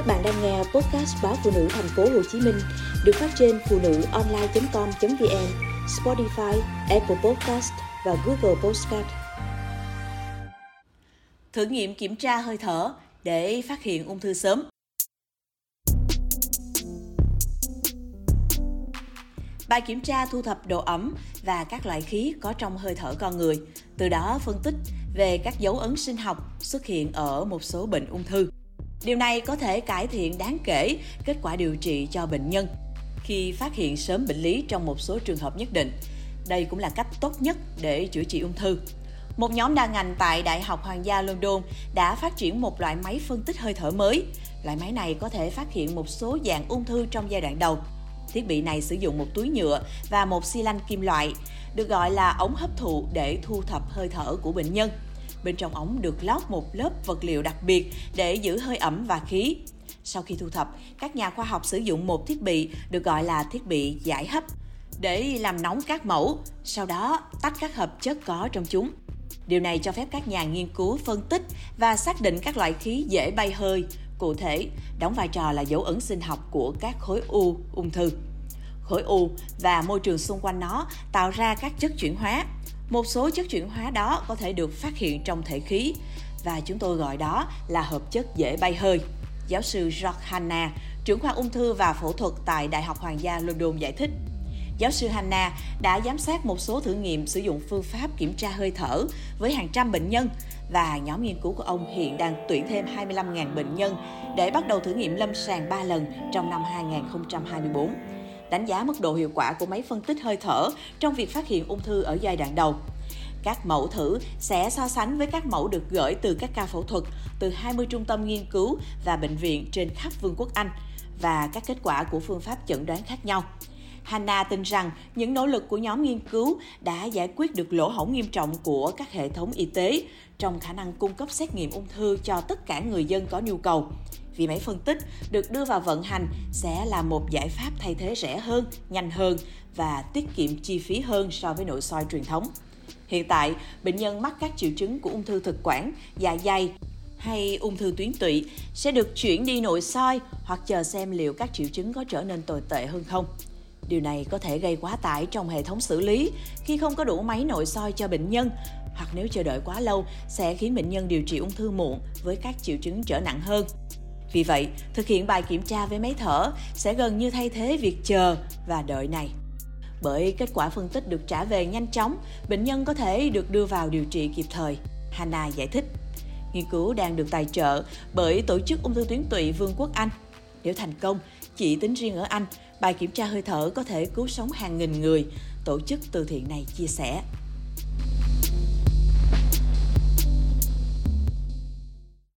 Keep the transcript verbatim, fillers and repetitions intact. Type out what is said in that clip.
Các bạn đang nghe podcast báo phụ nữ thành phố Hồ Chí Minh được phát trên phu nu online chấm com chấm vn, Spotify, Apple Podcast và Google Podcast. Thử nghiệm kiểm tra hơi thở để phát hiện ung thư sớm. Bài kiểm tra thu thập độ ẩm và các loại khí có trong hơi thở con người, từ đó phân tích về các dấu ấn sinh học xuất hiện ở một số bệnh ung thư. Điều này có thể cải thiện đáng kể kết quả điều trị cho bệnh nhân khi phát hiện sớm bệnh lý trong một số trường hợp nhất định. Đây cũng là cách tốt nhất để chữa trị ung thư. Một nhóm đa ngành tại Đại học Hoàng gia London đã phát triển một loại máy phân tích hơi thở mới. Loại máy này có thể phát hiện một số dạng ung thư trong giai đoạn đầu. Thiết bị này sử dụng một túi nhựa và một xi lanh kim loại, được gọi là ống hấp thụ, để thu thập hơi thở của bệnh nhân. Bên trong ống được lót một lớp vật liệu đặc biệt để giữ hơi ẩm và khí. Sau khi thu thập, các nhà khoa học sử dụng một thiết bị được gọi là thiết bị giải hấp để làm nóng các mẫu, sau đó tách các hợp chất có trong chúng. Điều này cho phép các nhà nghiên cứu phân tích và xác định các loại khí dễ bay hơi, cụ thể đóng vai trò là dấu ấn sinh học của các khối u ung thư. Khối u và môi trường xung quanh nó tạo ra các chất chuyển hóa. Một số chất chuyển hóa đó có thể được phát hiện trong thể khí và chúng tôi gọi đó là hợp chất dễ bay hơi. Giáo sư George Hanna, trưởng khoa ung thư và phẫu thuật tại Đại học Hoàng gia London giải thích. Giáo sư Hanna đã giám sát một số thử nghiệm sử dụng phương pháp kiểm tra hơi thở với hàng trăm bệnh nhân và nhóm nghiên cứu của ông hiện đang tuyển thêm hai mươi lăm nghìn bệnh nhân để bắt đầu thử nghiệm lâm sàng ba lần trong năm hai không hai tư. Đánh giá mức độ hiệu quả của máy phân tích hơi thở trong việc phát hiện ung thư ở giai đoạn đầu. Các mẫu thử sẽ so sánh với các mẫu được gửi từ các ca phẫu thuật từ hai mươi trung tâm nghiên cứu và bệnh viện trên khắp Vương quốc Anh và các kết quả của phương pháp chẩn đoán khác nhau. Hanna tin rằng những nỗ lực của nhóm nghiên cứu đã giải quyết được lỗ hổng nghiêm trọng của các hệ thống y tế trong khả năng cung cấp xét nghiệm ung thư cho tất cả người dân có nhu cầu. Vì máy phân tích được đưa vào vận hành sẽ là một giải pháp thay thế rẻ hơn, nhanh hơn và tiết kiệm chi phí hơn so với nội soi truyền thống. Hiện tại, bệnh nhân mắc các triệu chứng của ung thư thực quản, dạ dày hay ung thư tuyến tụy sẽ được chuyển đi nội soi hoặc chờ xem liệu các triệu chứng có trở nên tồi tệ hơn không. Điều này có thể gây quá tải trong hệ thống xử lý khi không có đủ máy nội soi cho bệnh nhân, hoặc nếu chờ đợi quá lâu sẽ khiến bệnh nhân điều trị ung thư muộn với các triệu chứng trở nặng hơn. Vì vậy, thực hiện bài kiểm tra với máy thở sẽ gần như thay thế việc chờ và đợi này. Bởi kết quả phân tích được trả về nhanh chóng, bệnh nhân có thể được đưa vào điều trị kịp thời, Hanna giải thích. Nghiên cứu đang được tài trợ bởi Tổ chức Ung thư tuyến tụy Vương quốc Anh. Nếu thành công, chỉ tính riêng ở Anh, bài kiểm tra hơi thở có thể cứu sống hàng nghìn người, tổ chức từ thiện này chia sẻ.